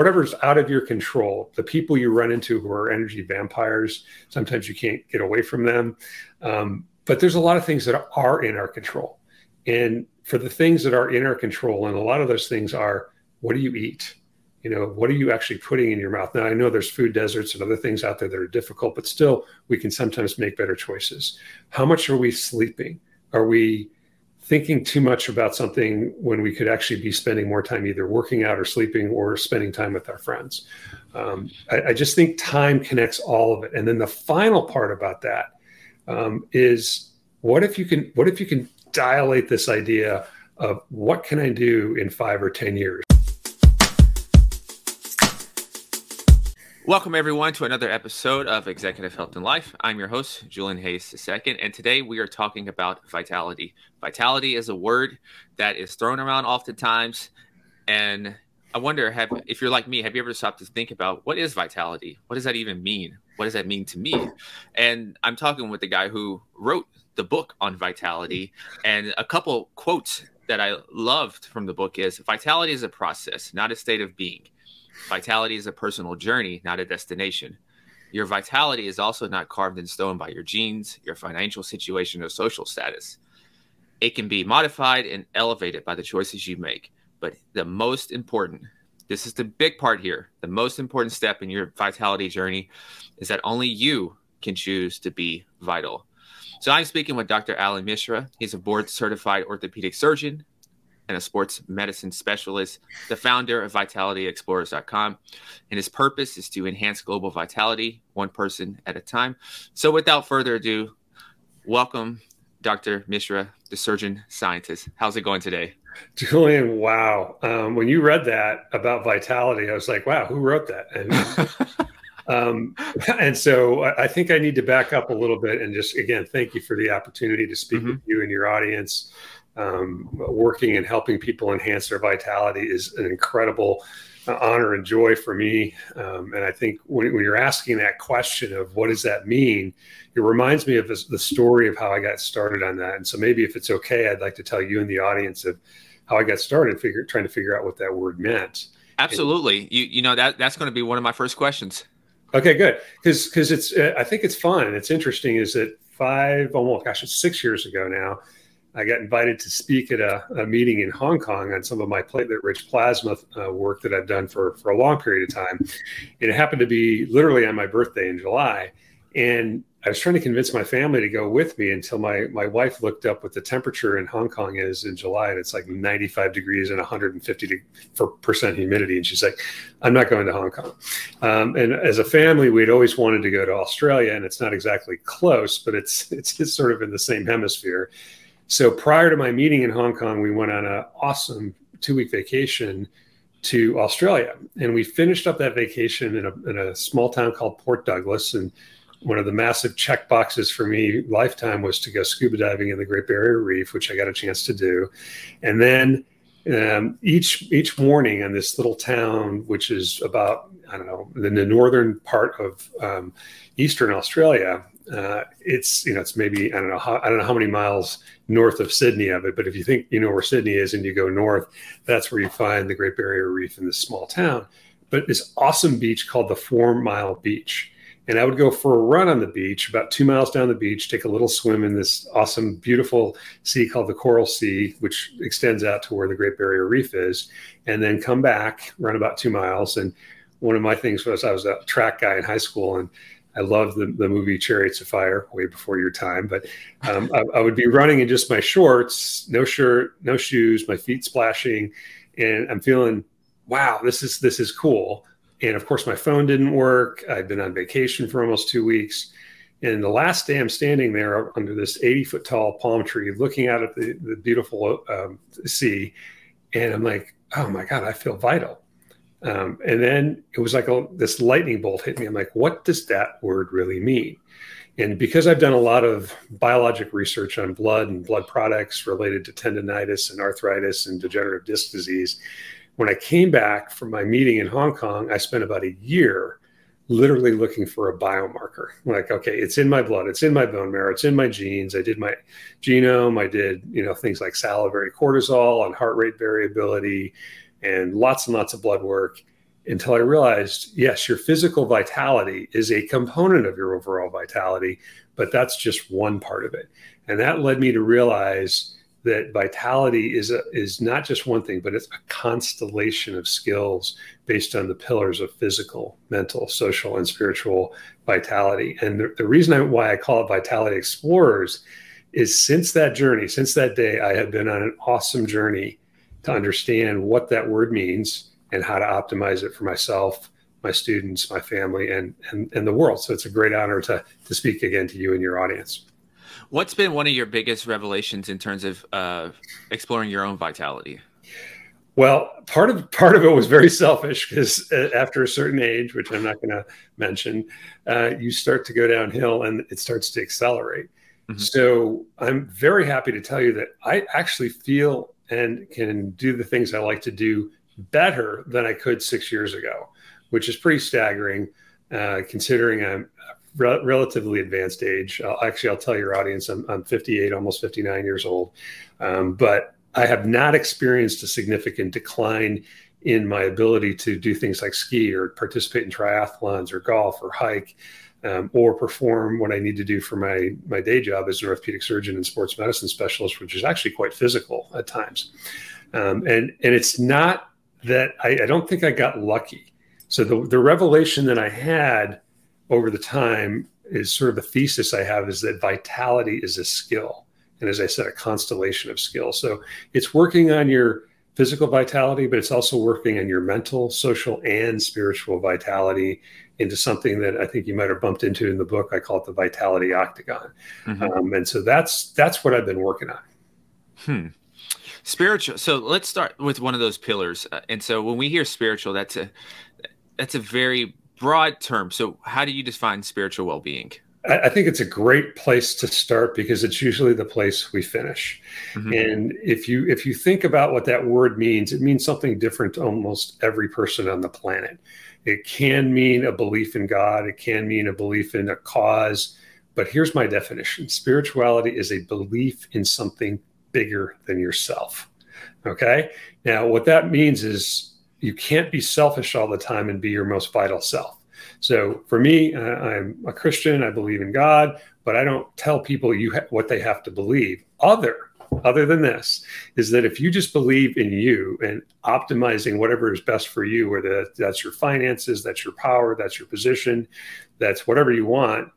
whatever's out of your control, the people you run into who are energy vampires, sometimes you can't get away from them. But there's a lot of things that are in our control. And for the things that are in our control, and a lot of those things are, what do you eat? You know, what are you actually putting in your mouth? Now, I know there's food deserts and other things out there that are difficult, but still we can sometimes make better choices. How much are we sleeping? Are we thinking too much about something when we could actually be spending more time either working out or sleeping or spending time with our friends? I just think time connects all of it. And then the final part about that is what if you can dilate this idea of what can I do in 5 or 10 years? Welcome, everyone, to another episode of Executive Health and Life. I'm your host, Julian Hayes II, and today we are talking about vitality. Vitality is a word that is thrown around oftentimes, and I wonder, if you're like me, have you ever stopped to think about what is vitality? What does that even mean? What does that mean to me? And I'm talking with the guy who wrote the book on vitality, and a couple quotes that I loved from the book is, vitality is a process, not a state of being. Vitality is a personal journey, not a destination. Your vitality is also not carved in stone by your genes, your financial situation, or social status. It can be modified and elevated by the choices you make. But the most important, this is the big part here, the most important step in your vitality journey is that only you can choose to be vital. So I'm speaking with Dr. Alan Mishra. He's a board-certified orthopedic surgeon and a sports medicine specialist, the founder of VitalityExplorers.com. And his purpose is to enhance global vitality, one person at a time. So without further ado, welcome Dr. Mishra, the surgeon scientist. How's it going today? Julian, wow. When you read that about vitality, I was like, wow, who wrote that? And and so I think I need to back up a little bit and just, again, thank you for the opportunity to speak with you and your audience. Working and helping people enhance their vitality is an incredible honor and joy for me. And I think when you're asking that question of what does that mean, it reminds me of the story of how I got started on that. And so maybe if it's okay, I'd like to tell you and the audience of how I got started trying to figure out what that word meant. Absolutely. And, you know, that's going to be one of my first questions. Okay, good. Because it's I think it's fun and it's interesting is that it's 6 years ago now, I got invited to speak at a meeting in Hong Kong on some of my platelet-rich plasma work that I've done for a long period of time. It happened to be literally on my birthday in July. And I was trying to convince my family to go with me until my wife looked up what the temperature in Hong Kong is in July. And it's like 95 degrees and 150% humidity. And she's like, I'm not going to Hong Kong. And as a family, we'd always wanted to go to Australia. And it's not exactly close, but it's sort of in the same hemisphere. So prior to my meeting in Hong Kong, we went on an awesome 2-week vacation to Australia. And we finished up that vacation in a small town called Port Douglas. And one of the massive check boxes for me lifetime was to go scuba diving in the Great Barrier Reef, which I got a chance to do. And then each morning in this little town, which is about, I don't know, in the northern part of Eastern Australia, it's, you know, it's maybe, I don't know how many miles north of Sydney of it, but if you think you know where Sydney is and you go north, that's where you find the Great Barrier Reef in this small town, but this awesome beach called the 4 Mile Beach. And I would go for a run on the beach, about 2 miles down the beach, take a little swim in this awesome, beautiful sea called the Coral Sea, which extends out to where the Great Barrier Reef is, and then come back, run about 2 miles. And one of my things was I was a track guy in high school, and I loved the movie Chariots of Fire, way before your time, but I would be running in just my shorts, no shirt, no shoes, my feet splashing, and I'm feeling, wow, this is cool. And of course, my phone didn't work. I'd been on vacation for almost 2 weeks. And the last day I'm standing there under this 80-foot tall palm tree, looking out at the beautiful sea, and I'm like, oh my God, I feel vital. And then it was like this lightning bolt hit me. I'm like, what does that word really mean? And because I've done a lot of biologic research on blood and blood products related to tendonitis and arthritis and degenerative disc disease, when I came back from my meeting in Hong Kong, I spent about a year literally looking for a biomarker. I'm like, okay, it's in my blood, it's in my bone marrow, it's in my genes. I did my genome. I did, you know, things like salivary cortisol and heart rate variability, and lots of blood work. until I realized, yes, your physical vitality is a component of your overall vitality, but that's just one part of it. And that led me to realize that vitality is not just one thing, but it's a constellation of skills based on the pillars of physical, mental, social, and spiritual vitality. And the reason why I call it Vitality Explorers is since that journey, since that day, I have been on an awesome journey to understand what that word means and how to optimize it for myself, my students, my family, and the world. So it's a great honor to speak again to you and your audience. What's been one of your biggest revelations in terms of exploring your own vitality? Well, part of it was very selfish, because after a certain age, which I'm not going to mention, you start to go downhill and it starts to accelerate. Mm-hmm. So I'm very happy to tell you that I actually feel and can do the things I like to do better than I could 6 years ago, which is pretty staggering, considering I'm relatively advanced age. I'll tell your audience, I'm 58, almost 59 years old. But I have not experienced a significant decline in my ability to do things like ski or participate in triathlons or golf or hike, or perform what I need to do for my day job as an orthopedic surgeon and sports medicine specialist, which is actually quite physical at times. And it's not that I don't think I got lucky. So the revelation that I had over the time is sort of a thesis I have, is that vitality is a skill. And as I said, a constellation of skills. So it's working on your physical vitality, but it's also working on your mental, social, and spiritual vitality into something that I think you might've bumped into in the book. I call it the Vitality Octagon. Mm-hmm. And so that's what I've been working on. Spiritual. So let's start with one of those pillars. And so when we hear spiritual, that's a very broad term. So how do you define spiritual well-being? I think it's a great place to start, because it's usually the place we finish. Mm-hmm. And if you think about what that word means, it means something different to almost every person on the planet. It can mean a belief in God. It can mean a belief in a cause. But here's my definition. Spirituality is a belief in something bigger than yourself. Okay? Now, what that means is you can't be selfish all the time and be your most vital self. So for me, I'm a Christian. I believe in God, but I don't tell people what they have to believe. Other than this, is that if you just believe in you and optimizing whatever is best for you, whether that's your finances, that's your power, that's your position, that's whatever you want,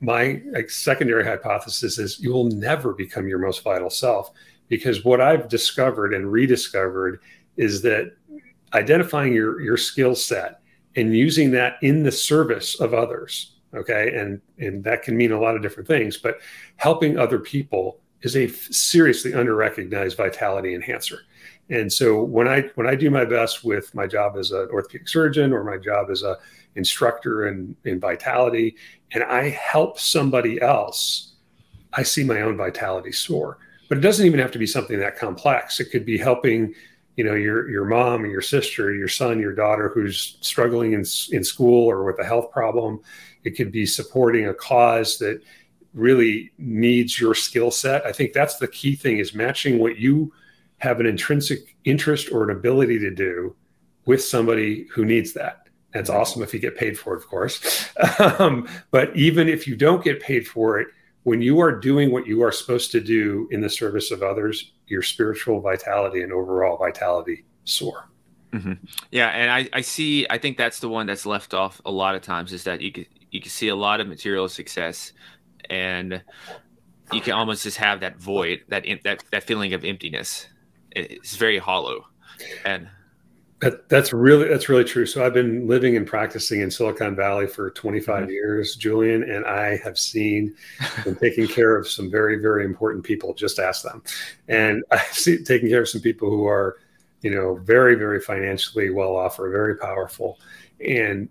my secondary hypothesis is you will never become your most vital self, because what I've discovered and rediscovered is that identifying your skill set and using that in the service of others, okay? And that can mean a lot of different things, but helping other people is a seriously under-recognized vitality enhancer. And so when I do my best with my job as an orthopedic surgeon or my job as an instructor in vitality, and I help somebody else, I see my own vitality soar. But it doesn't even have to be something that complex. It could be helping, your mom or your sister, your son, your daughter who's struggling in school or with a health problem. It could be supporting a cause that really needs your skill set. I think that's the key thing, is matching what you have an intrinsic interest or an ability to do with somebody who needs that. That's awesome if you get paid for it, of course. But even if you don't get paid for it, when you are doing what you are supposed to do in the service of others, your spiritual vitality and overall vitality soar. Mm-hmm. Yeah. And I think that's the one that's left off a lot of times, is that you can see a lot of material success and you can almost just have that void, that feeling of emptiness. It's very hollow. And That's really true. So I've been living and practicing in Silicon Valley for 25 mm-hmm. years, Julian, and I have seen and taking care of some very, very important people. Just ask them. And I've seen taking care of some people who are, very, very financially well off or very powerful. And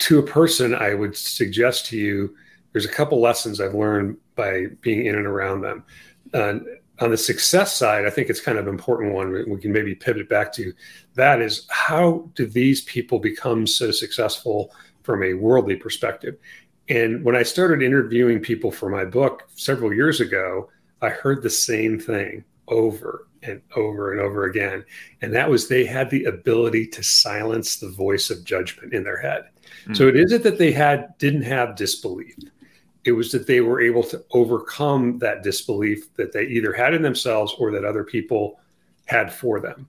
to a person, I would suggest to you, there's a couple lessons I've learned by being in and around them. On the success side, I think it's kind of an important one. We can maybe pivot back to that, is how do these people become so successful from a worldly perspective? And when I started interviewing people for my book several years ago, I heard the same thing over and over and over again. And that was, they had the ability to silence the voice of judgment in their head. Mm-hmm. So it isn't that they didn't have disbelief. It was that they were able to overcome that disbelief that they either had in themselves or that other people had for them.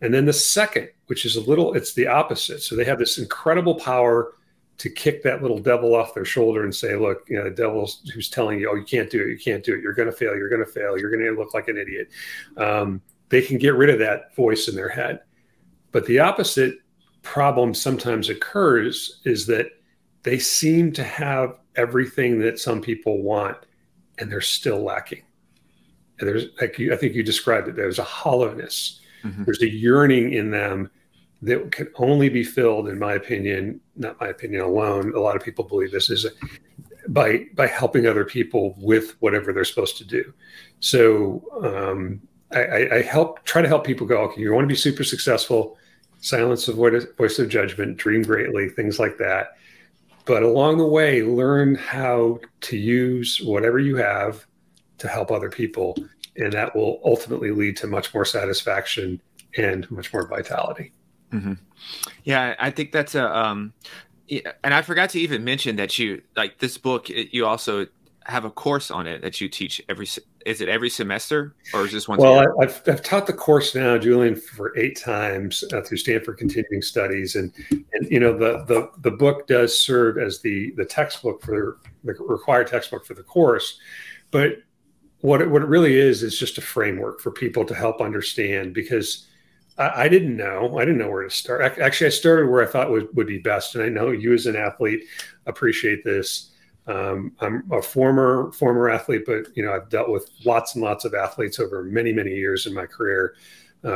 And then the second, which is it's the opposite. So they have this incredible power to kick that little devil off their shoulder and say, look, you know, the devil who's telling you, oh, you can't do it. You can't do it. You're going to fail. You're going to fail. You're going to look like an idiot. They can get rid of that voice in their head. But the opposite problem sometimes occurs is that they seem to have everything that some people want, and they're still lacking. And there's, like I think you described it, there's a hollowness. Mm-hmm. There's a yearning in them that can only be filled, in my opinion, not my opinion alone, a lot of people believe this, is by helping other people with whatever they're supposed to do. So I try to help people go, okay, you want to be super successful, silence the voice of judgment, dream greatly, things like that. But along the way, learn how to use whatever you have to help other people. And that will ultimately lead to much more satisfaction and much more vitality. Mm-hmm. Yeah, I think that's and I forgot to even mention that you, like this book, you also have a course on it that you teach every semester or is this one? Well, I've taught the course now, Julian, for 8 times through Stanford Continuing Studies. And you know, the book does serve as the textbook for the required textbook for the course, but what it really is just a framework for people to help understand, because I didn't know where to start. Actually, I started where I thought would be best. And I know you as an athlete appreciate this. I'm a former athlete, but you know, I've dealt with lots and lots of athletes over many, many years in my career,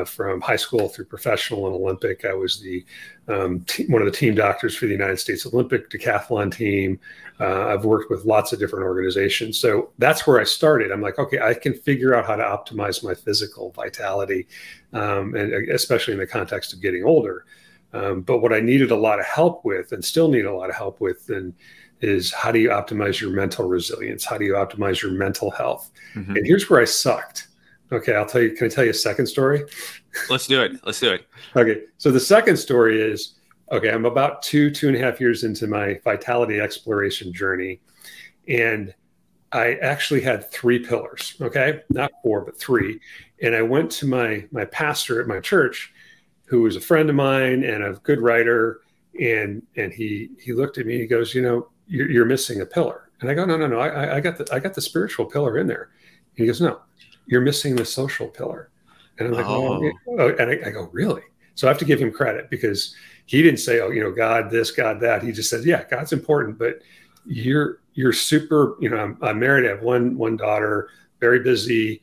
from high school through professional and Olympic. I was the one of the team doctors for the United States Olympic decathlon team. I've worked with lots of different organizations. So that's where I started. I'm like, okay, I can figure out how to optimize my physical vitality, and especially in the context of getting older. But what I needed a lot of help with, and still need a lot of help with, and is how do you optimize your mental resilience? How do you optimize your mental health? Mm-hmm. And here's where I sucked. Okay, I'll tell you. Can I tell you a second story? Let's do it. Okay. So the second story is, okay, I'm about 2.5 years into my vitality exploration journey. And I actually had 3 pillars. Okay. Not 4, but 3. And I went to my pastor at my church, who was a friend of mine and a good writer. And he looked at me and he goes, you know, you're missing a pillar. And I go, no. I got the spiritual pillar in there. And he goes, no, you're missing the social pillar. And I'm like, oh. And I go, really? So I have to give him credit, because he didn't say, oh, you know, God, this, God, that. He just said, yeah, God's important, but you're super, you know, I'm married. I have one daughter, very busy.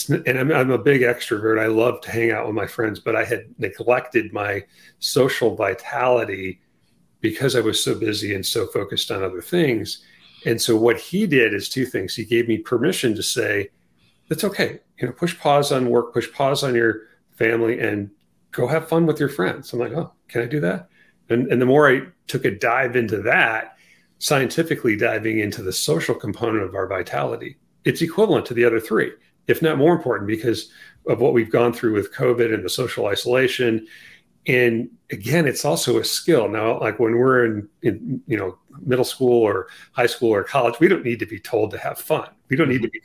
I'm a big extrovert. I love to hang out with my friends, but I had neglected my social vitality because I was so busy and so focused on other things. And so what he did is 2 things. He gave me permission to say, it's okay. You know, push pause on work, push pause on your family, and go have fun with your friends. I'm like, oh, can I do that? And the more I took a dive into that, scientifically diving into the social component of our vitality, it's equivalent to the other 3, if not more important, because of what we've gone through with COVID and the social isolation. And again, it's also a skill. Now, like when we're in you know, middle school or high school or college, we don't need to be told to have fun. We don't need to be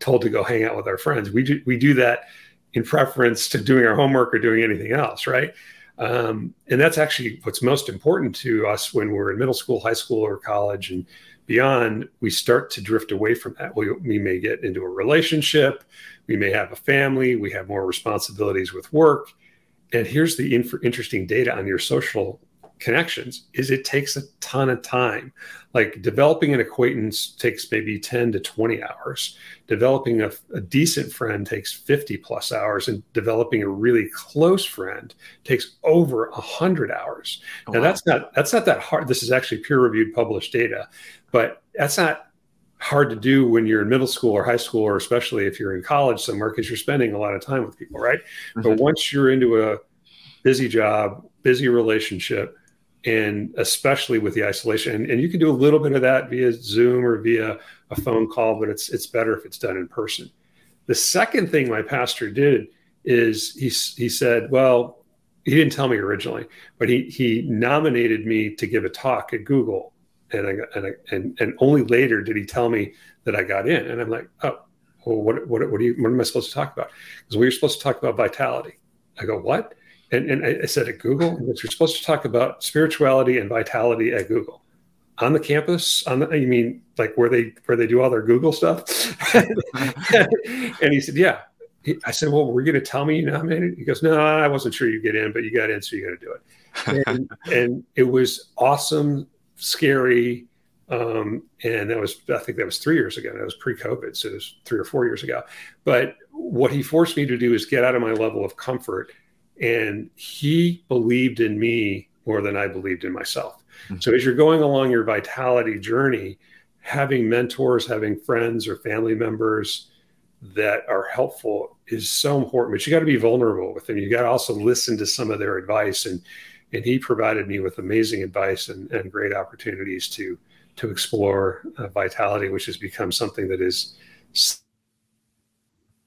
told to go hang out with our friends. We do that in preference to doing our homework or doing anything else, right? And that's actually what's most important to us when we're in middle school, high school, or college and beyond. We start to drift away from that. We may get into a relationship. We may have a family. We have more responsibilities with work. And here's the interesting data on your social connections is it takes a ton of time. Like developing an acquaintance takes maybe 10 to 20 hours. Developing a decent friend takes 50 plus hours. And developing a really close friend takes over 100 hours. Oh, now, wow. That's not that hard. This is actually peer-reviewed published data, but that's not hard to do when you're in middle school or high school, or especially if you're in college somewhere, because you're spending a lot of time with people, right? Mm-hmm. But once you're into a busy job, busy relationship, and especially with the isolation, and you can do a little bit of that via Zoom or via a phone call, but it's better if it's done in person. The second thing my pastor did is he said, well, he didn't tell me originally, but he nominated me to give a talk at Google. And I only later did he tell me that I got in. And I'm like, oh, well, what am I supposed to talk about? Because we were supposed to talk about vitality. I go, what? And I said at Google, you're supposed to talk about spirituality and vitality at Google. On the campus, you mean like where they do all their Google stuff? And he said, yeah. I said, well, were you going to tell me you nominated? He goes, no, I wasn't sure you get in, but you got in, so you got to do it. And it was awesome, scary. And I think that was 3 years ago. That was pre-COVID, so it was 3 or 4 years ago. But what he forced me to do is get out of my level of comfort. And he believed in me more than I believed in myself. Mm-hmm. So as you're going along your vitality journey, having mentors, having friends or family members that are helpful is so important, but you got to be vulnerable with them. You got to also listen to some of their advice. And he provided me with amazing advice and great opportunities to explore vitality, which has become something that is.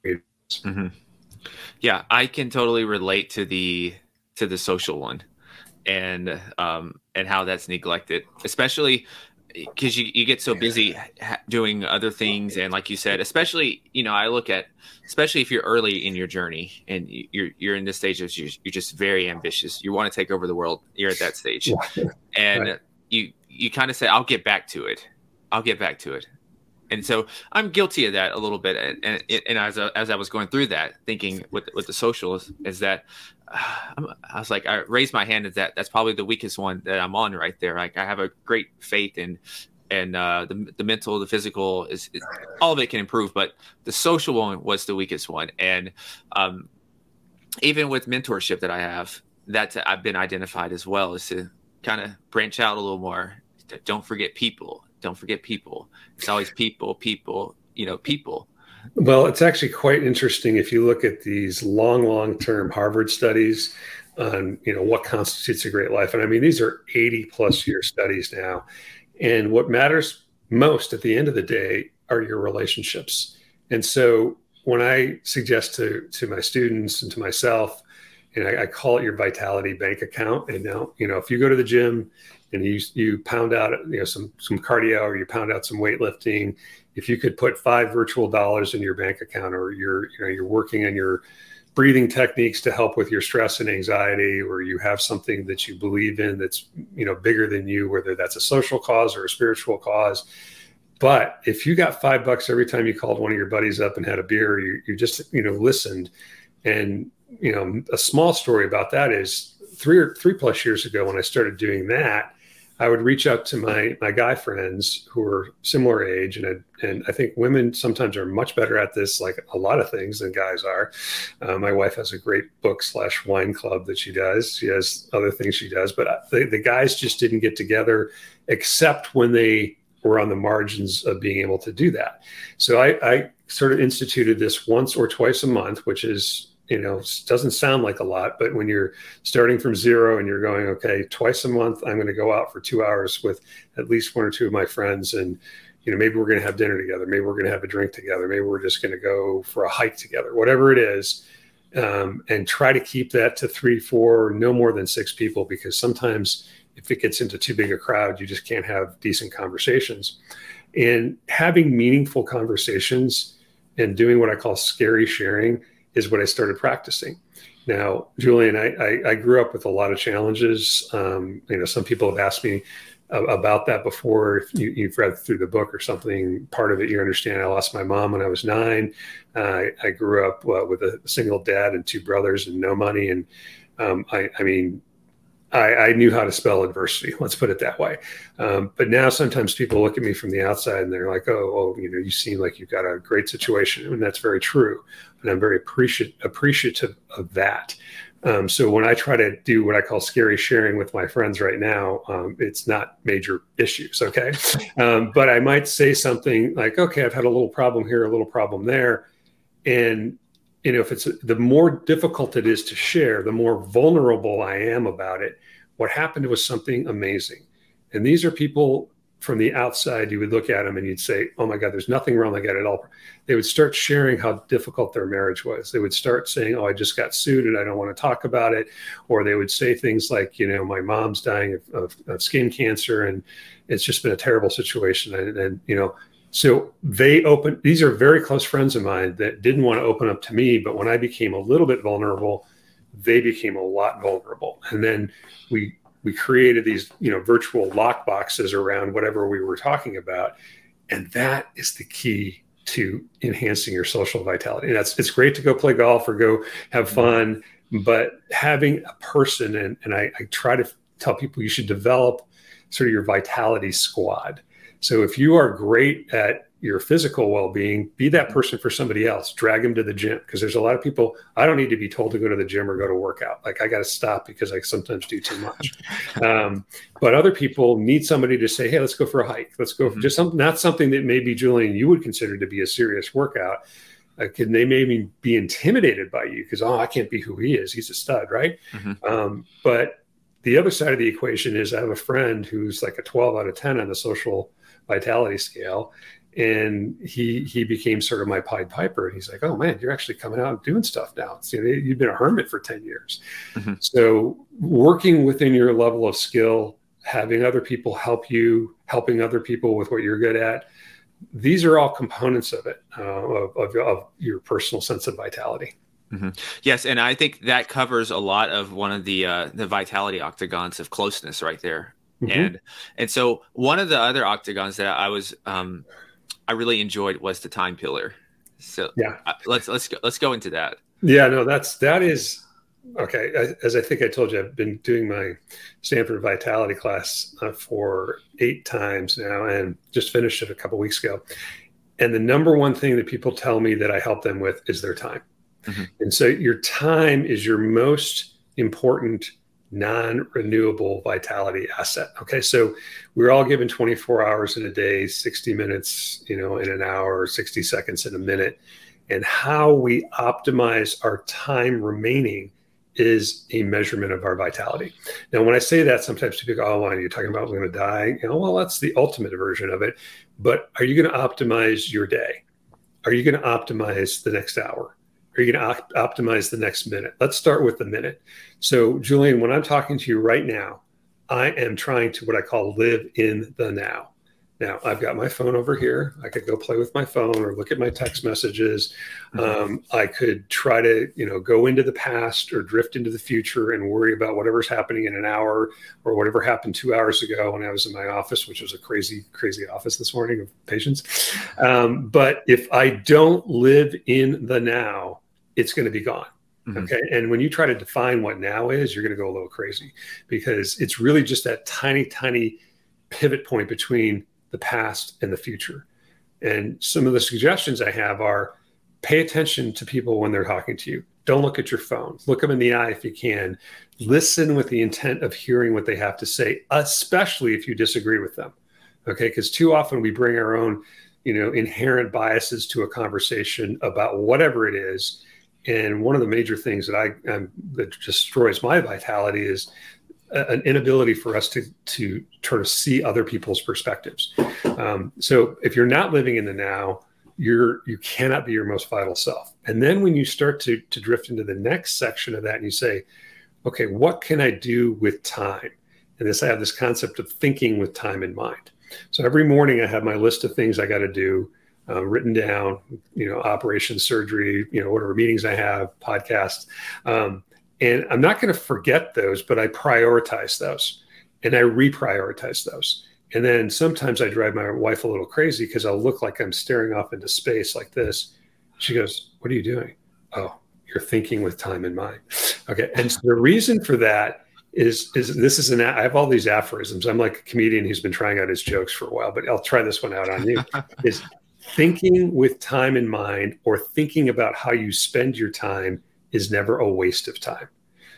Mm-hmm. Yeah, I can totally relate to the social one and how that's neglected, especially because you get so busy doing other things. And like you said, especially, I look at, especially if you're early in your journey and you're in this stage of you're just very ambitious. You want to take over the world. You're at that stage. Yeah. And right. you kind of say, I'll get back to it. And so I'm guilty of that a little bit. And as I was going through that, thinking with the social is that I was like, I raised my hand at that. That's probably the weakest one that I'm on right there. Like I have a great faith and the mental, the physical is all of it can improve, but the social one was the weakest one. And even with mentorship that I have, I've been identified as well, is to kind of branch out a little more. Don't forget people. Don't forget people. It's always people. Well, it's actually quite interesting if you look at these long-term Harvard studies on, what constitutes a great life. And I mean, these are 80 plus year studies now. And what matters most at the end of the day are your relationships. And so when I suggest to my students and to myself, and I call it your vitality bank account. And now, if you go to the gym and you pound out, some cardio or you pound out some weightlifting, if you could put $5 virtual dollars in your bank account, or you're working on your breathing techniques to help with your stress and anxiety, or you have something that you believe in that's, bigger than you, whether that's a social cause or a spiritual cause. But if you got $5 every time you called one of your buddies up and had a beer, you just, listened. And a small story about that is three plus years ago when I started doing that, I would reach out to my guy friends who were similar age. And I think women sometimes are much better at this, like a lot of things, than guys are. My wife has a great book/wine club that she does. She has other things she does, but the guys just didn't get together except when they were on the margins of being able to do that. So I sort of instituted this once or twice a month, which is, doesn't sound like a lot, but when you're starting from zero and you're going, okay, twice a month, I'm going to go out for 2 hours with at least one or two of my friends. And, maybe we're going to have dinner together. Maybe we're going to have a drink together. Maybe we're just going to go for a hike together, whatever it is. And try to keep that to 3, 4, no more than 6 people, because sometimes if it gets into too big a crowd, you just can't have decent conversations. And having meaningful conversations and doing what I call scary sharing is what I started practicing. Now, Julian, I grew up with a lot of challenges. Some people have asked me about that before. If you've read through the book or something, part of it, you understand I lost my mom when I was 9. I grew up with a single dad and 2 brothers and no money. And I knew how to spell adversity. Let's put it that way. But now sometimes people look at me from the outside and they're like, oh, you seem like you've got a great situation. And that's very true. And I'm very appreciative of that. So when I try to do what I call scary sharing with my friends right now, it's not major issues. Okay. But I might say something like, okay, I've had a little problem here, a little problem there. And if it's the more difficult it is to share, the more vulnerable I am about it. What happened was something amazing. And these are people from the outside, you would look at them and you'd say, oh my God, there's nothing wrong like that at all. They would start sharing how difficult their marriage was. They would start saying, oh, I just got sued and I don't want to talk about it. Or they would say things like, you know, my mom's dying of skin cancer and it's just been a terrible situation. And you know, so they open, these are very close friends of mine that didn't want to open up to me. But when I became a little bit vulnerable, they became a lot vulnerable. And then we created these, you know, virtual lock boxes around whatever we were talking about. And that is the key to enhancing your social vitality. And that's, it's great to go play golf or go have fun, but having a person, and I try to tell people you should develop sort of your vitality squad. So if you are great at your physical well-being, be that person for somebody else, drag them to the gym. Because there's a lot of people, I don't need to be told to go to the gym or go to workout. Like I got to stop because I sometimes do too much. But other people need somebody to say, hey, let's go for a hike. Let's go for just something, not something that maybe Julian, you would consider to be a serious workout. And they maybe be intimidated by you because, oh, I can't be who he is. He's a stud, right? But the other side of the equation is I have a friend who's like a 12 out of 10 on the social vitality scale. And he became sort of my Pied Piper. And he's like, oh man, you're actually coming out and doing stuff now. It's, you know, you've been a hermit for 10 years. So working within your level of skill, having other people help you, helping other people with what you're good at, these are all components of it, of your personal sense of vitality. Yes, and I think that covers a lot of one of the vitality octagons of closeness right there. And so one of the other octagons that I was I really enjoyed was the time pillar. So let's go into that. That is okay. As I think I told you, I've been doing my Stanford Vitality class for 8 times now, and just finished it a couple weeks ago. And the number one thing that people tell me that I help them with is their time. And so your time is your most important non-renewable vitality asset. Okay. So we're all given 24 hours in a day, 60 minutes, you know, in an hour, 60 seconds in a minute. And how we optimize our time remaining is a measurement of our vitality. Now, when I say that, sometimes people go, oh, why are you talking about we're going to die? You know, well, that's the ultimate version of it. But are you going to optimize your day? Are you going to optimize the next hour? Are you going to optimize the next minute? Let's start with the minute. So, Julian, when I'm talking to you right now, I am trying to what I call live in the now. Now, I've got my phone over here. I could go play with my phone or look at my text messages. I could try to, you know, go into the past or drift into the future and worry about whatever's happening in an hour or whatever happened 2 hours ago when I was in my office, which was a crazy, crazy office this morning of patients. But if I don't live in the now, it's going to be gone. Okay. And when you try to define what now is, you're going to go a little crazy because it's really just that tiny, tiny pivot point between the past and the future. And some of the suggestions I have are pay attention to people when they're talking to you. Don't look at your phone. Look them in the eye if you can. Listen with the intent of hearing what they have to say, especially if you disagree with them. Okay. Because too often we bring our own, you know, inherent biases to a conversation about whatever it is. And one of the major things that that destroys my vitality is an inability for us to sort of see other people's perspectives. So if you're not living in the now, you cannot be your most vital self. And then when you start to drift into the next section of that and you say, okay, what can I do with time? And I have this concept of thinking with time in mind. So every morning I have my list of things I got to do. Written down, you know, operations, surgery, you know, whatever meetings I have, podcasts. And I'm not going to forget those, but I prioritize those and I reprioritize those. And then sometimes I drive my wife a little crazy because I'll look like I'm staring off into space like this. She goes, what are you doing? Oh, you're thinking with time in mind. Okay. And so the reason for that is this is I have all these aphorisms. I'm like a comedian who's been trying out his jokes for a while, but I'll try this one out on you. Is thinking with time in mind or thinking about how you spend your time is never a waste of time.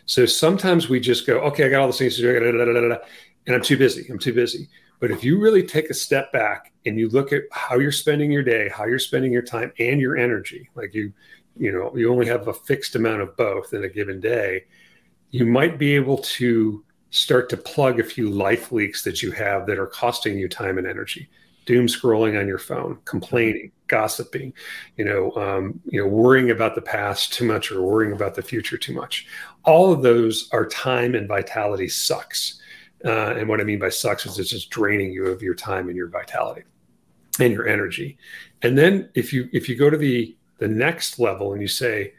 So sometimes we just go, okay, I got all these things to do, and I'm too busy. But if you really take a step back and you look at how you're spending your day, how you're spending your time and your energy, like you know, you only have a fixed amount of both in a given day, you might be able to start to plug a few life leaks that you have that are costing you time and energy. Doom scrolling on your phone, complaining, gossiping, worrying about the past too much or worrying about the future too much. All of those are time and vitality sucks. And what I mean by sucks is it's just draining you of your time and your vitality and your energy. And then if you go to the next level and you say,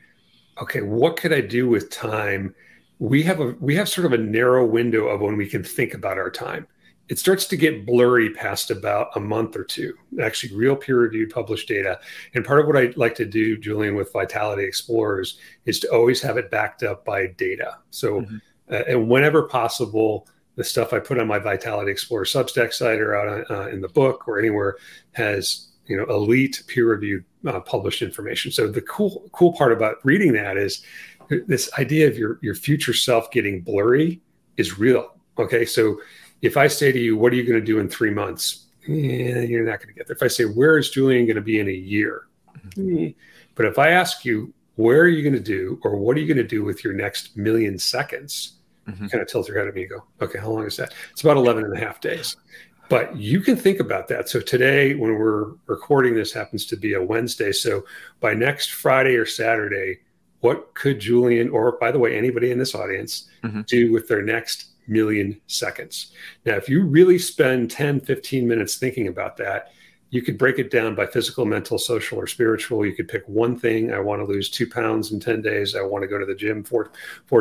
okay, what could I do with time? We have sort of a narrow window of when we can think about our time. It starts to get blurry past about a month or two, actually real peer-reviewed published data. And part of what I like to do, Julian, with Vitality Explorers is to always have it backed up by data. So, and whenever possible, the stuff I put on my Vitality Explorer Substack site or out in the book or anywhere has elite peer-reviewed published information. So the cool part about reading that is this idea of your future self getting blurry is real. Okay, so if I say to you, what are you going to do in 3 months? You're not going to get there. If I say, where is Julian going to be in a year? But if I ask you, where are you going to do, or what are you going to do with your next million seconds? You kind of tilt your head at me and go, okay, how long is that? It's about 11 and a half days. But you can think about that. So today, when we're recording, this happens to be a Wednesday. So by next Friday or Saturday, what could Julian, or by the way, anybody in this audience, do with their next million seconds? Now, if you really spend 10, 15 minutes thinking about that, you could break it down by physical, mental, social, or spiritual. You could pick one thing. I want to lose 2 pounds in 10 days. I want to go to the gym four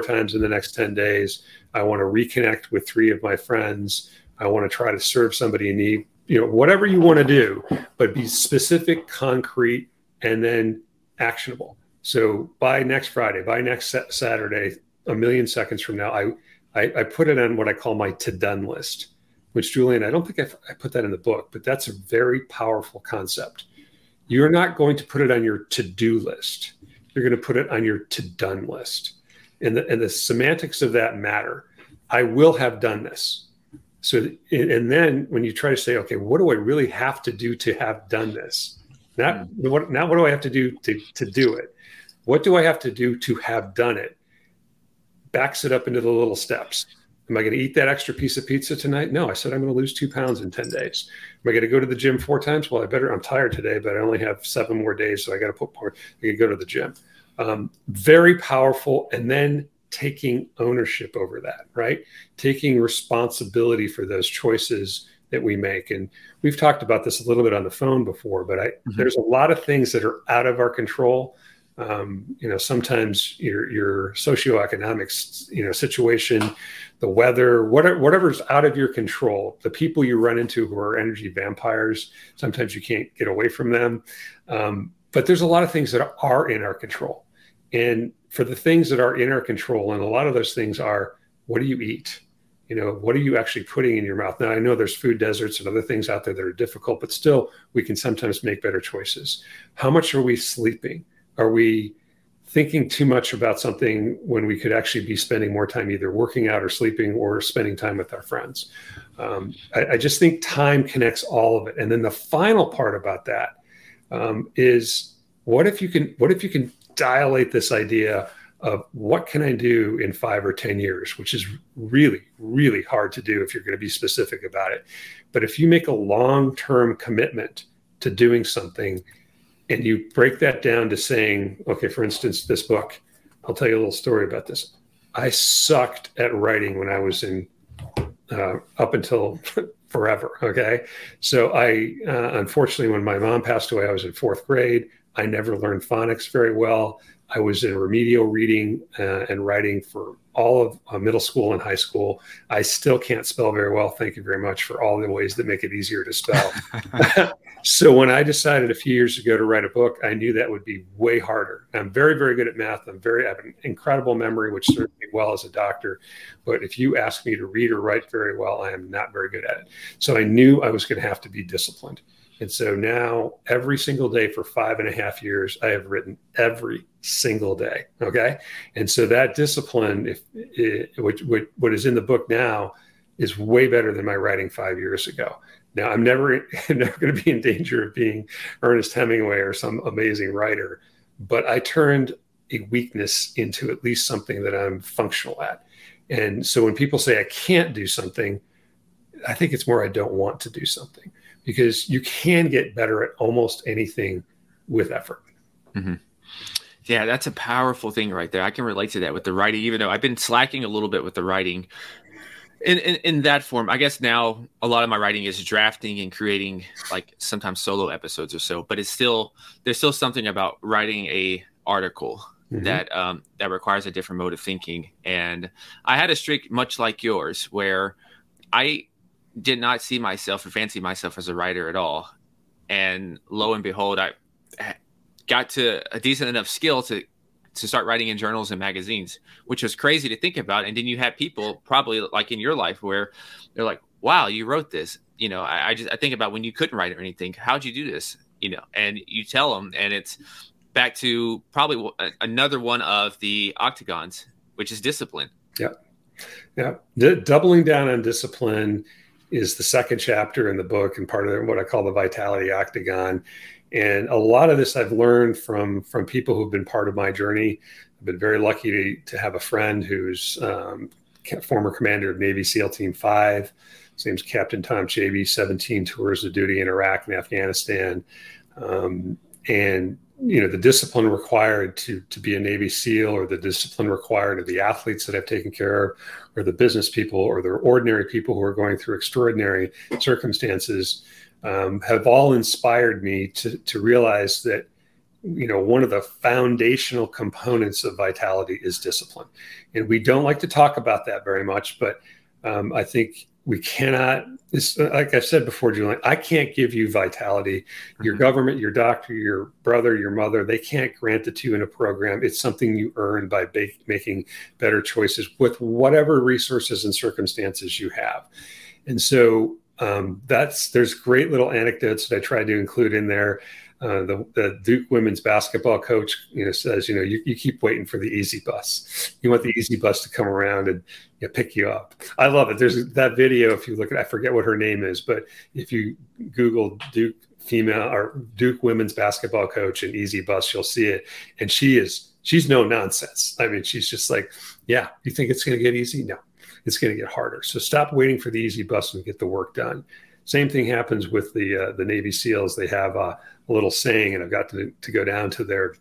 times in the next 10 days. I want to reconnect with 3 of my friends. I want to try to serve somebody in need, whatever you want to do, but be specific, concrete, and then actionable. So by next Friday, by next Saturday, a million seconds from now, I put it on what I call my to-done list, which, Julian, I don't think I put that in the book, but that's a very powerful concept. You're not going to put it on your to-do list. You're going to put it on your to-done list. And the semantics of that matter. I will have done this. So, and then when you try to say, okay, what do I really have to do to have done this? Not what do I have to do to do it? What do I have to do to have done it? Backs it up into the little steps. Am I going to eat that extra piece of pizza tonight? No, I said I'm going to lose 2 pounds in 10 days. Am I going to go to the gym 4 times? Well, I'm tired today, but I only have 7 more days, so I got to I can go to the gym. Very powerful. And then taking ownership over that, right? Taking responsibility for those choices that we make. And we've talked about this a little bit on the phone before, but there's a lot of things that are out of our control. Sometimes your socioeconomic, situation, the weather, whatever's out of your control, the people you run into who are energy vampires, sometimes you can't get away from them. But there's a lot of things that are in our control. And for the things that are in our control, and a lot of those things are, what do you eat? What are you actually putting in your mouth? Now, I know there's food deserts and other things out there that are difficult, but still we can sometimes make better choices. How much are we sleeping? Are we thinking too much about something when we could actually be spending more time either working out or sleeping or spending time with our friends? I just think time connects all of it. And then the final part about that is what if you can dilate this idea of what can I do in 5 or 10 years, which is really, really hard to do if you're going to be specific about it. But if you make a long-term commitment to doing something, and you break that down to saying, okay, for instance, this book, I'll tell you a little story about this. I sucked at writing when I was in, up until forever, okay? So I unfortunately, when my mom passed away, I was in 4th grade. I never learned phonics very well. I was in remedial reading and writing for all of middle school and high school. I still can't spell very well. Thank you very much for all the ways that make it easier to spell. So when I decided a few years ago to write a book, I knew that would be way harder. I'm very, very good at math. I have an incredible memory, which served me well as a doctor. But if you ask me to read or write very well, I am not very good at it. So I knew I was going to have to be disciplined. And so now every single day for 5.5 years, I have written every single day. Okay. And so that discipline, what is in the book now is way better than my writing 5 years ago. Now I'm never going to be in danger of being Ernest Hemingway or some amazing writer, but I turned a weakness into at least something that I'm functional at. And so when people say, I can't do something, I think it's more, I don't want to do something, because you can get better at almost anything with effort. Mm-hmm. Yeah, that's a powerful thing right there. I can relate to that with the writing, even though I've been slacking a little bit with the writing in that form. I guess now a lot of my writing is drafting and creating, like, sometimes solo episodes or so, but it's still, there's still something about writing a article that that requires a different mode of thinking. And I had a streak much like yours where I did not see myself or fancy myself as a writer at all. And lo and behold, I got to a decent enough skill to start writing in journals and magazines, which was crazy to think about. And then you have people probably like in your life where they're like, wow, you wrote this. You know, I think about when you couldn't write or anything, how'd you do this? You know, and you tell them, and it's back to probably another one of the octagons, which is discipline. Yeah. Yeah. Doubling down on discipline is the second chapter in the book and part of what I call the Vitality Octagon. And a lot of this I've learned from people who've been part of my journey. I've been very lucky to have a friend who's former commander of Navy SEAL Team 5. His name's Captain Tom Chavey, 17 tours of duty in Iraq and Afghanistan. And you know, the discipline required to be a Navy SEAL, or the discipline required of the athletes that I've taken care of, or the business people, or the ordinary people who are going through extraordinary circumstances, have all inspired me to realize that, you know, one of the foundational components of vitality is discipline. And we don't like to talk about that very much, but I think we cannot, like I said before, Julian, I can't give you vitality. Your government, your doctor, your brother, your mother, they can't grant it to you in a program. It's something you earn by making better choices with whatever resources and circumstances you have. And so there's great little anecdotes that I tried to include in there. The Duke women's basketball coach, you know, says, you know, you keep waiting for the easy bus. You want the easy bus to come around and, you know, pick you up. I love it. There's that video. If you look at, I forget what her name is, but if you Google Duke female or Duke women's basketball coach and easy bus, you'll see it. And she's no nonsense. I mean, she's just like, yeah, you think it's going to get easy? No, it's going to get harder. So stop waiting for the easy bus and get the work done. Same thing happens with the Navy SEALs. They have a little saying, and I've got to go down to their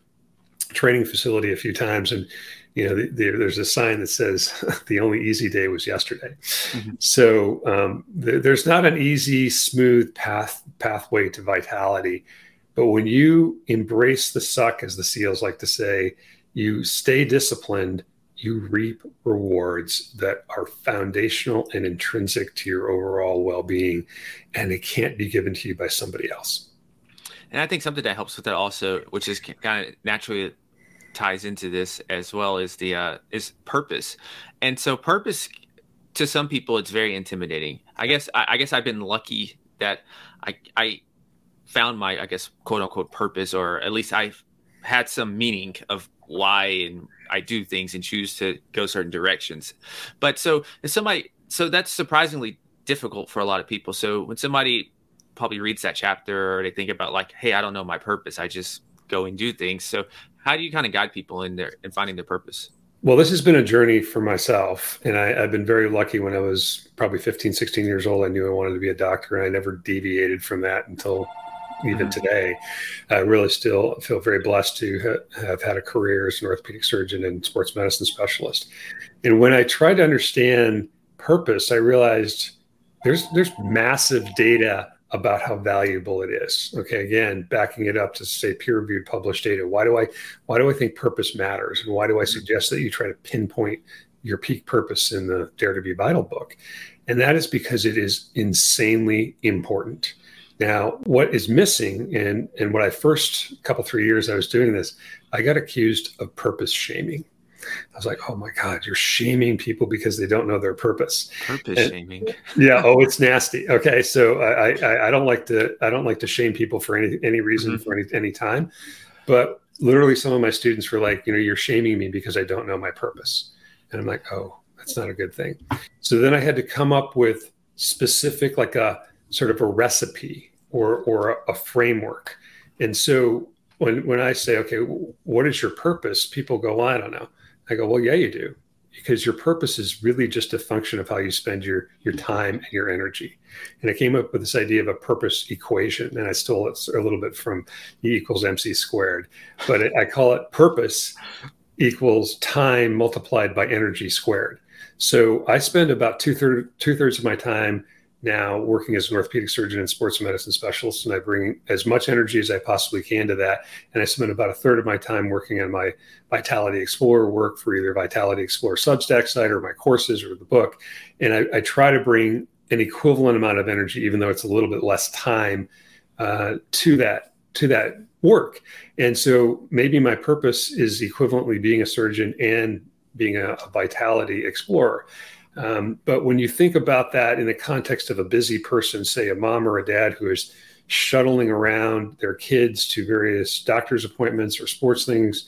training facility a few times. And, you know, there's a sign that says the only easy day was yesterday. Mm-hmm. So there's not an easy, smooth pathway to vitality. But when you embrace the suck, as the SEALs like to say, you stay disciplined, you reap rewards that are foundational and intrinsic to your overall well-being, and it can't be given to you by somebody else. And I think something that helps with that also, which is kind of naturally ties into this as well, is is purpose. And so purpose, to some people, it's very intimidating. I guess I've been lucky that I found my, I guess, quote unquote purpose, or at least I've had some meaning of why and I do things and choose to go certain directions. But so that's surprisingly difficult for a lot of people. So when somebody probably reads that chapter, or they think about like, hey, I don't know my purpose, I just go and do things. So how do you kind of guide people in there and finding their purpose? Well, this has been a journey for myself. And I've been very lucky. When I was probably 15, 16 years old, I knew I wanted to be a doctor, and I never deviated from that until even today. I really still feel very blessed to have had a career as an orthopedic surgeon and sports medicine specialist. And when I tried to understand purpose, I realized there's massive data about how valuable it is. Okay, again, backing it up to, say, peer-reviewed published data. Why do I think purpose matters? And why do I suggest that you try to pinpoint your peak purpose in the Dare to Be Vital book? And that is because it is insanely important. Now, what is missing, and what I first couple, 3 years I was doing this, I got accused of purpose shaming. I was like, oh my God, you're shaming people because they don't know their purpose. Shaming. Yeah. Oh, it's nasty. Okay. So I don't like to shame people for any reason, for any time, but literally some of my students were like, you know, you're shaming me because I don't know my purpose. And I'm like, oh, that's not a good thing. So then I had to come up with specific, like a sort of a recipe or a framework. And so when I say, okay, what is your purpose? People go, well, I don't know. I go, well, yeah, you do. because your purpose is really just a function of how you spend your time and your energy. And I came up with this idea of a purpose equation, and I stole it a little bit from E equals MC squared, but I call it purpose equals time multiplied by energy squared. So I spend about two-thirds of my time now working as an orthopedic surgeon and sports medicine specialist, and I bring as much energy as I possibly can to that. And I spend about a third of my time working on my Vitality Explorer work for either Vitality Explorer Substack site or my courses or the book. And I try to bring an equivalent amount of energy, even though it's a little bit less time, to that work. And so maybe my purpose is equivalently being a surgeon and being a Vitality Explorer. But when you think about that in the context of a busy person, say a mom or a dad who is shuttling around their kids to various doctor's appointments or sports things,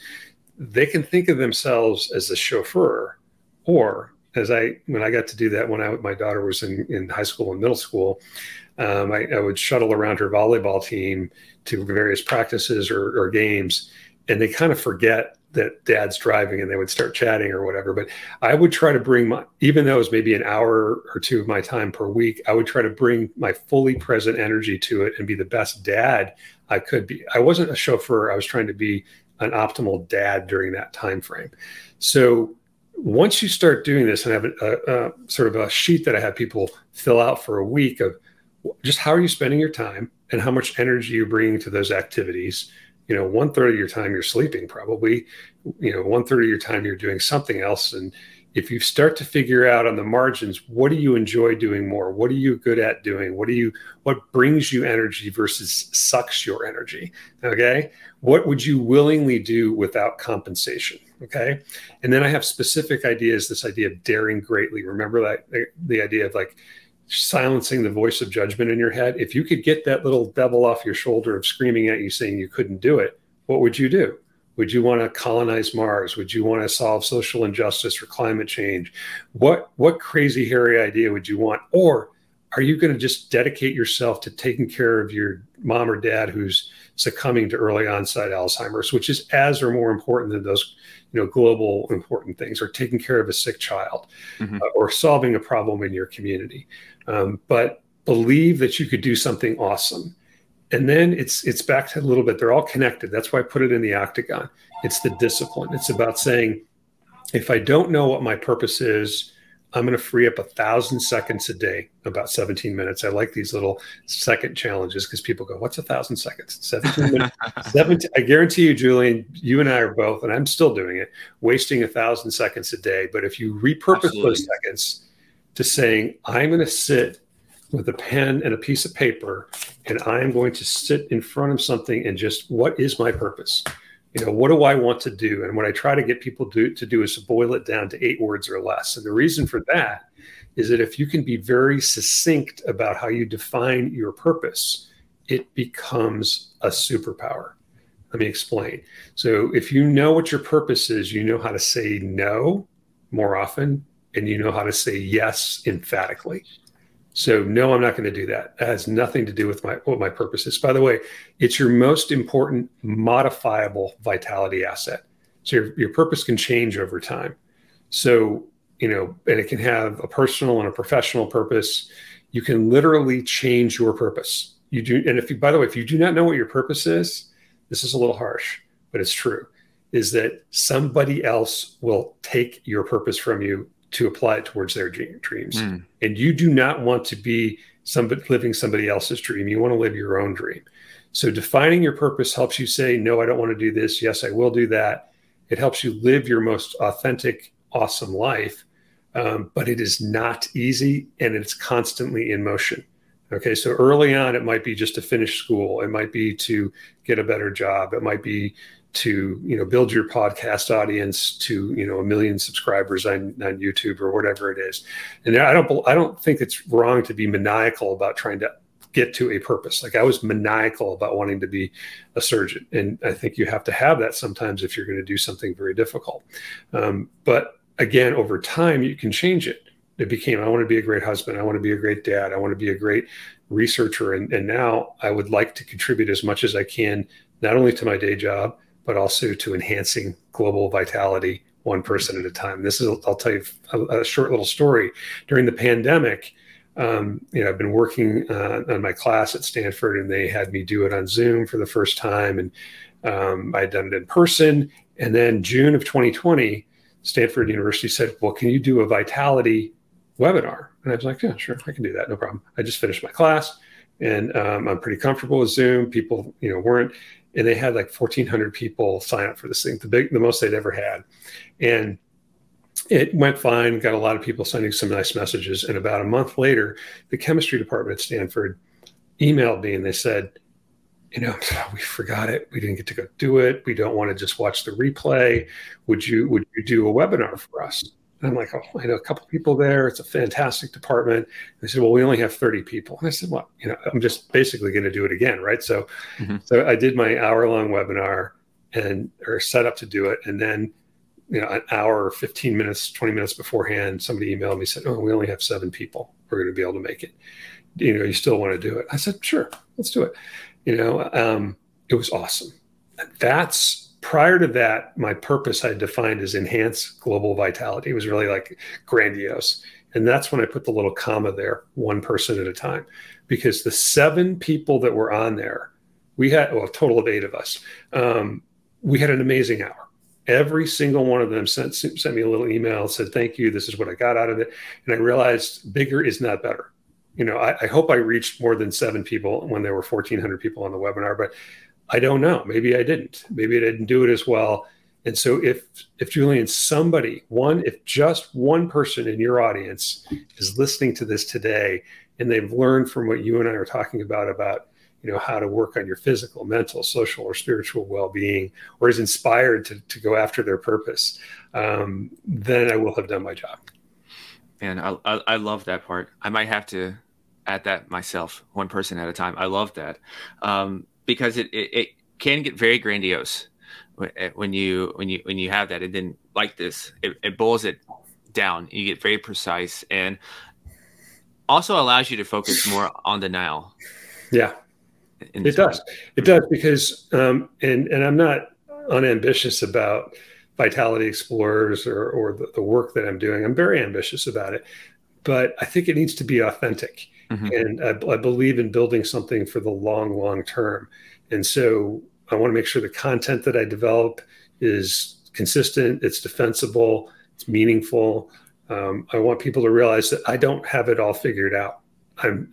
they can think of themselves as a chauffeur. Or as when I got to do that when my daughter was in high school and middle school, I would shuttle around her volleyball team to various practices or games, and they kind of forget that dad's driving and they would start chatting or whatever. But I would try to bring even though it was maybe an hour or two of my time per week, I would try to bring my fully present energy to it and be the best dad I could be. I wasn't a chauffeur. I was trying to be an optimal dad during that time frame. So once you start doing this, and I have a sort of a sheet that I have people fill out for a week of just how are you spending your time and how much energy you're bringing to those activities. You know, 1/3 of your time you're sleeping probably, 1/3 of your time you're doing something else. And if you start to figure out on the margins, what do you enjoy doing more? What are you good at doing? What brings you energy versus sucks your energy? Okay. What would you willingly do without compensation? Okay. And then I have specific ideas, this idea of daring greatly. Remember that the idea of like silencing the voice of judgment in your head. If you could get that little devil off your shoulder of screaming at you saying you couldn't do it, what would you do? Would you want to colonize Mars? Would you want to solve social injustice or climate change? What crazy, hairy idea would you want? Or are you going to just dedicate yourself to taking care of your mom or dad who's succumbing to early onset Alzheimer's, which is as or more important than those, global important things, or taking care of a sick child, or solving a problem in your community. But believe that you could do something awesome. And then it's back to a little bit, they're all connected. That's why I put it in the octagon. It's the discipline. It's about saying, if I don't know what my purpose is, I'm going to free up 1,000 seconds a day, about 17 minutes. I like these little second challenges because people go, what's 1,000 seconds? 17 minutes. 17, I guarantee you, Julian, you and I are both, and I'm still doing it, wasting 1,000 seconds a day. But if you repurpose those seconds to saying, I'm going to sit with a pen and a piece of paper, and I'm going to sit in front of something and just, what is my purpose? What do I want to do? And what I try to get people to do is to boil it down to 8 words or less. And the reason for that is that if you can be very succinct about how you define your purpose, it becomes a superpower. Let me explain. So if you know what your purpose is, you know how to say no more often, and you know how to say yes emphatically. So no, I'm not going to do that. That has nothing to do with what my purpose is. By the way, it's your most important modifiable vitality asset. So your purpose can change over time. So, and it can have a personal and a professional purpose. You can literally change your purpose. You do. And if you do not know what your purpose is, this is a little harsh, but it's true, is that somebody else will take your purpose from you to apply it towards their dreams. And you do not want to be living somebody else's dream. You want to live your own dream. So defining your purpose helps you say, no, I don't want to do this. Yes, I will do that. It helps you live your most authentic, awesome life. But it is not easy, and it's constantly in motion. Okay. So early on, it might be just to finish school. It might be to get a better job. It might be to build your podcast audience to 1 million subscribers on YouTube or whatever it is. And I don't think it's wrong to be maniacal about trying to get to a purpose. Like I was maniacal about wanting to be a surgeon, and I think you have to have that sometimes if you're going to do something very difficult. But again, over time you can change it. It became, I want to be a great husband. I want to be a great dad. I want to be a great researcher. And now I would like to contribute as much as I can, not only to my day job, but also to enhancing global vitality one person at a time. This is, I'll tell you a short little story. During the pandemic, I've been working on my class at Stanford, and they had me do it on Zoom for the first time. And I'd done it in person. And then June of 2020, Stanford University said, well, can you do a Vitality webinar? And I was like, yeah, sure, I can do that. No problem. I just finished my class, and I'm pretty comfortable with Zoom. People, weren't. And they had like 1,400 people sign up for this thing, the most they'd ever had. And it went fine, got a lot of people sending some nice messages. And about a month later, the chemistry department at Stanford emailed me, and they said, we forgot it. We didn't get to go do it. We don't want to just watch the replay. Would you do a webinar for us? And I'm like, oh, I know a couple people there. It's a fantastic department. And they said, well, we only have 30 people. And I said, well, I'm just basically going to do it again, right? So, So I did my hour-long webinar or set up to do it. And then, an hour, 15 minutes, 20 minutes beforehand, somebody emailed me, said, oh, we only have 7 people. We're going to be able to make it. You still want to do it? I said, sure, let's do it. It was awesome. Prior to that, my purpose I defined as enhance global vitality. It was really like grandiose. And that's when I put the little comma there, one person at a time, because the 7 people that were on there, we had a total of 8 of us. We had an amazing hour. Every single one of them sent me a little email, said, thank you. This is what I got out of it. And I realized bigger is not better. I hope I reached more than 7 people when there were 1,400 people on the webinar, but I don't know. Maybe I didn't. Maybe I didn't do it as well. And so if Julian, if just one person in your audience is listening to this today, and they've learned from what you and I are talking about how to work on your physical, mental, social, or spiritual well-being, or is inspired to go after their purpose, then I will have done my job. Man, I love that part. I might have to add that myself, one person at a time. I love that. Because it can get very grandiose when you have that. And then like this, it boils it down. You get very precise, and also allows you to focus more on the now. Yeah, it does because and I'm not unambitious about Vitality Explorers or the work that I'm doing. I'm very ambitious about it, but I think it needs to be authentic. Mm-hmm. And I believe in building something for the long term. And so I want to make sure the content that I develop is consistent, it's defensible, it's meaningful. I want people to realize that I don't have it all figured out.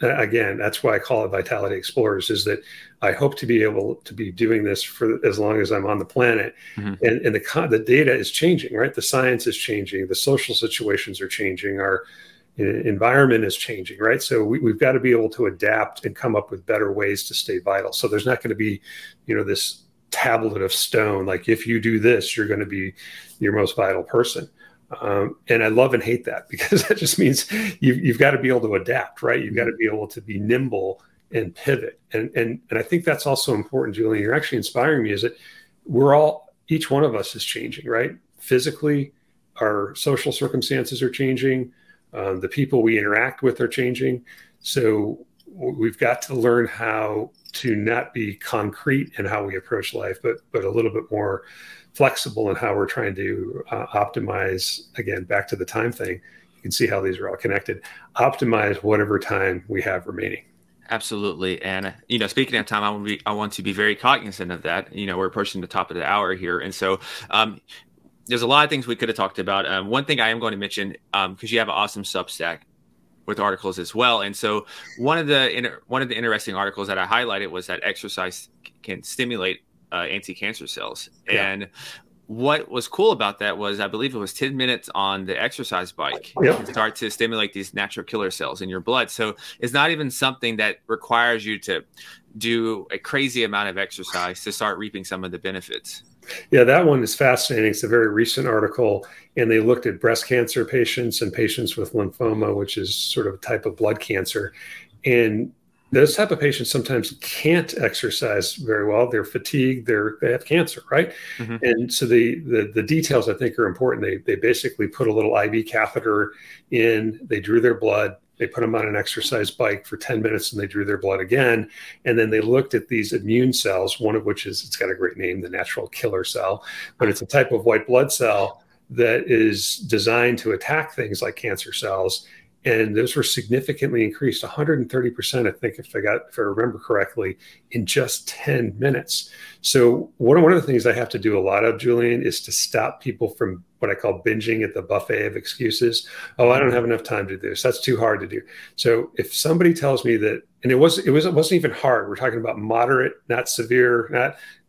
Again, that's why I call it Vitality Explorers, is that I hope to be able to be doing this for as long as I'm on the planet. Mm-hmm. And the data is changing, right? The science is changing. The social situations are changing. Our environment is changing, right? So we've got to be able to adapt and come up with better ways to stay vital. So there's not going to be, this tablet of stone, like if you do this, you're going to be your most vital person. And I love and hate that, because that just means you've got to be able to adapt, right? You've got to be able to be nimble and pivot. And I think that's also important, Julian. You're actually inspiring me, is that each one of us is changing, right? Physically, our social circumstances are changing. The people we interact with are changing. So we've got to learn how to not be concrete in how we approach life, but a little bit more flexible in how we're trying to optimize, again, back to the time thing. You can see how these are all connected. Optimize whatever time we have remaining. Absolutely. And, speaking of time, I want to be very cognizant of that. We're approaching the top of the hour here. And so, there's a lot of things we could have talked about. One thing I am going to mention, because you have an awesome Substack with articles as well. And so one of the interesting articles that I highlighted was that exercise can stimulate anti-cancer cells. Yeah. And what was cool about that was, I believe it was 10 minutes on the exercise bike. Yep. You can start to stimulate these natural killer cells in your blood. So it's not even something that requires you to do a crazy amount of exercise to start reaping some of the benefits. Yeah, that one is fascinating. It's a very recent article, and they looked at breast cancer patients and patients with lymphoma, which is sort of a type of blood cancer. And those type of patients sometimes can't exercise very well. They're fatigued. They have cancer, right? Mm-hmm. And so the details, I think, are important. They basically put a little IV catheter in. They drew their blood. They put them on an exercise bike for 10 minutes, and they drew their blood again. And then they looked at these immune cells, one of which is, it's got a great name, the natural killer cell, but it's a type of white blood cell that is designed to attack things like cancer cells. And those were significantly increased, 130%, I think, if I remember correctly, in just 10 minutes. So one of the things I have to do a lot of, Julian, is to stop people from what I call binging at the buffet of excuses. Oh, I don't have enough time to do this. That's too hard to do. So if somebody tells me that, and it wasn't even hard. We're talking about moderate, not severe,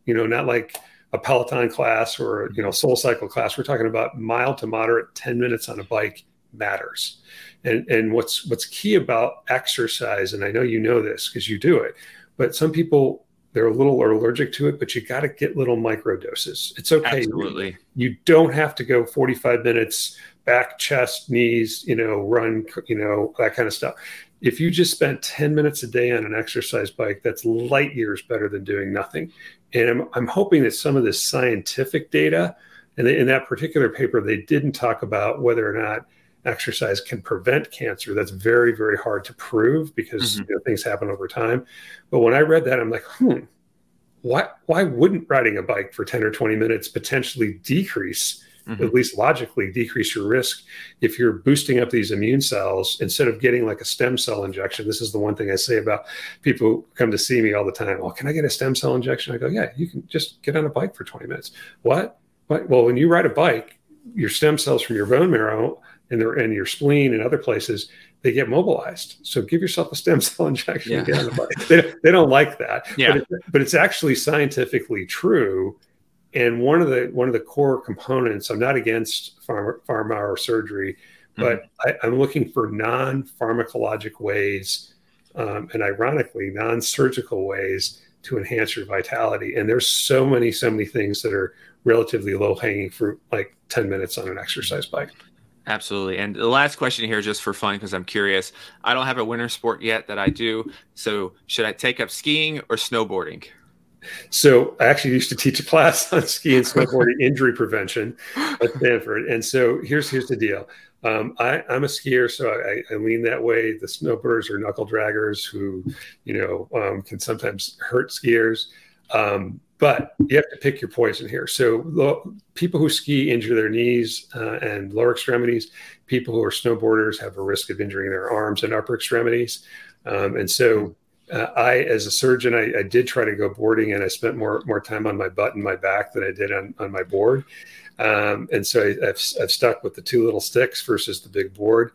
not like a Peloton class or Soul Cycle class. We're talking about mild to moderate, 10 minutes on a bike matters. And what's key about exercise, and I know you know this because you do it, but some people, they're allergic to it, but you got to get little micro doses. It's okay. Absolutely. You don't have to go 45 minutes, back, chest, knees, run, that kind of stuff. If you just spent 10 minutes a day on an exercise bike, that's light years better than doing nothing. And I'm hoping that some of this scientific data, and in that particular paper, they didn't talk about whether or not exercise can prevent cancer. That's very, very hard to prove because things happen over time. But when I read that, I'm like, why wouldn't riding a bike for 10 or 20 minutes potentially decrease, at least logically decrease your risk if you're boosting up these immune cells instead of getting like a stem cell injection? This is the one thing I say about people who come to see me all the time. Oh, can I get a stem cell injection? I go, yeah, you can just get on a bike for 20 minutes. What? Well, when you ride a bike, your stem cells from your bone marrow and your spleen and other places, they get mobilized. So give yourself a stem cell injection and get on the bike. They don't like that. Yeah. But it's actually scientifically true. And one of the core components, I'm not against pharma or surgery, but I'm looking for non-pharmacologic ways, and ironically, non-surgical ways to enhance your vitality. And there's so many things that are relatively low-hanging fruit, like 10 minutes on an exercise bike. Absolutely. And the last question here, just for fun, because I'm curious. I don't have a winter sport yet that I do. So should I take up skiing or snowboarding? So I actually used to teach a class on ski and snowboarding injury prevention at Stanford. And so here's the deal. I'm a skier, so I lean that way. The snowboarders are knuckle draggers who, can sometimes hurt skiers. But you have to pick your poison here. So people who ski injure their knees and lower extremities. People who are snowboarders have a risk of injuring their arms and upper extremities. I, as a surgeon, I did try to go boarding, and I spent more time on my butt and my back than I did on my board. And so I've stuck with the two little sticks versus the big board.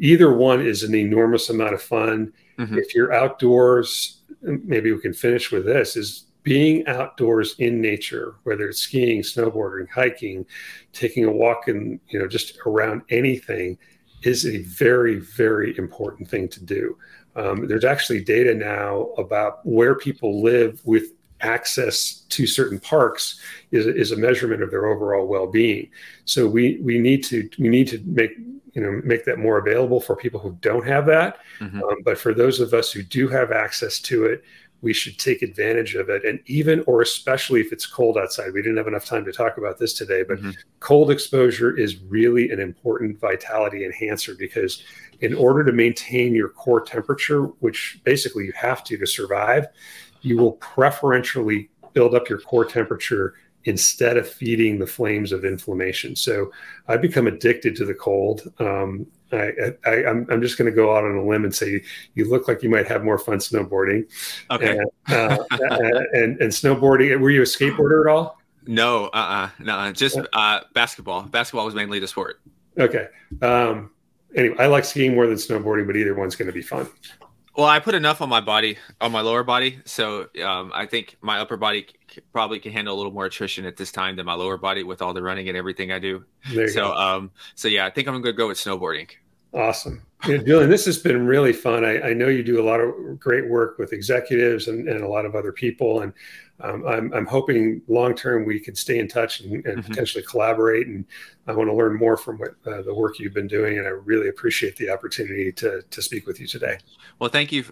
Either one is an enormous amount of fun. If you're outdoors, maybe we can finish with this, is being outdoors in nature, whether it's skiing, snowboarding, hiking, taking a walk, and just around anything, is a very, very important thing to do. There's actually data now about where people live with access to certain parks is a measurement of their overall well-being. So we need to make that more available for people who don't have that. But for those of us who do have access to it, we should take advantage of it. And especially if it's cold outside, we didn't have enough time to talk about this today, but cold exposure is really an important vitality enhancer, because in order to maintain your core temperature, which basically you have to survive, you will preferentially build up your core temperature instead of feeding the flames of inflammation. So I become addicted to the cold. I'm just going to go out on a limb and say you look like you might have more fun snowboarding. Okay. And snowboarding. Were you a skateboarder at all? No. Basketball. Basketball was mainly the sport. Okay. Anyway, I like skiing more than snowboarding, but either one's going to be fun. Well, I put enough on my body, on my lower body. So I think my upper body probably can handle a little more attrition at this time than my lower body with all the running and everything I do. So yeah, I think I'm going to go with snowboarding. Awesome. Dylan, this has been really fun. I know you do a lot of great work with executives and a lot of other people. And I'm hoping long-term we can stay in touch and potentially collaborate. And I want to learn more from what the work you've been doing. And I really appreciate the opportunity to speak with you today. Well, thank you.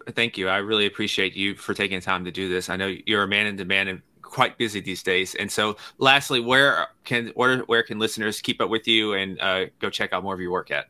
I really appreciate you for taking time to do this. I know you're a man in demand and quite busy these days. And so lastly, where can listeners keep up with you and go check out more of your work at?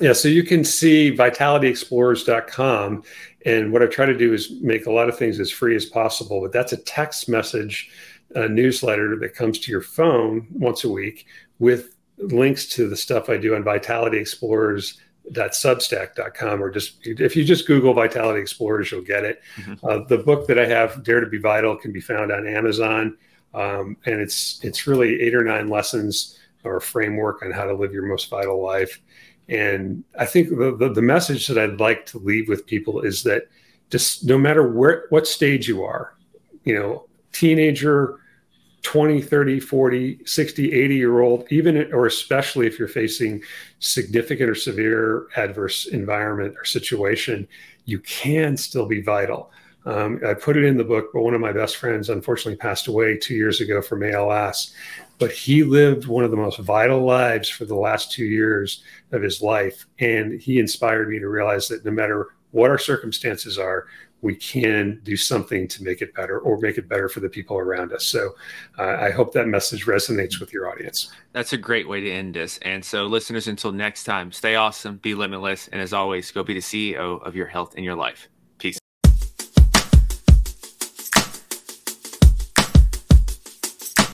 Yeah, so you can see VitalityExplorers.com, and what I try to do is make a lot of things as free as possible, but that's a text message newsletter that comes to your phone once a week with links to the stuff I do on VitalityExplorers.Substack.com, or just if you just Google Vitality Explorers, you'll get it. Mm-hmm. The book that I have, Dare to Be Vital, can be found on Amazon, and it's really 8 or 9 lessons or framework on how to live your most vital life. And I think the message that I'd like to leave with people is that just no matter what stage you are, you know, teenager, 20, 30, 40, 60, 80-year-old, even or especially if you're facing significant or severe adverse environment or situation, you can still be vital. I put it in the book, but one of my best friends unfortunately passed away 2 years ago from ALS, but he lived one of the most vital lives for the last 2 years of his life. And he inspired me to realize that no matter what our circumstances are, we can do something to make it better or make it better for the people around us. So I hope that message resonates with your audience. That's a great way to end this. And so listeners, until next time, stay awesome, be limitless. And as always, go be the CEO of your health and your life.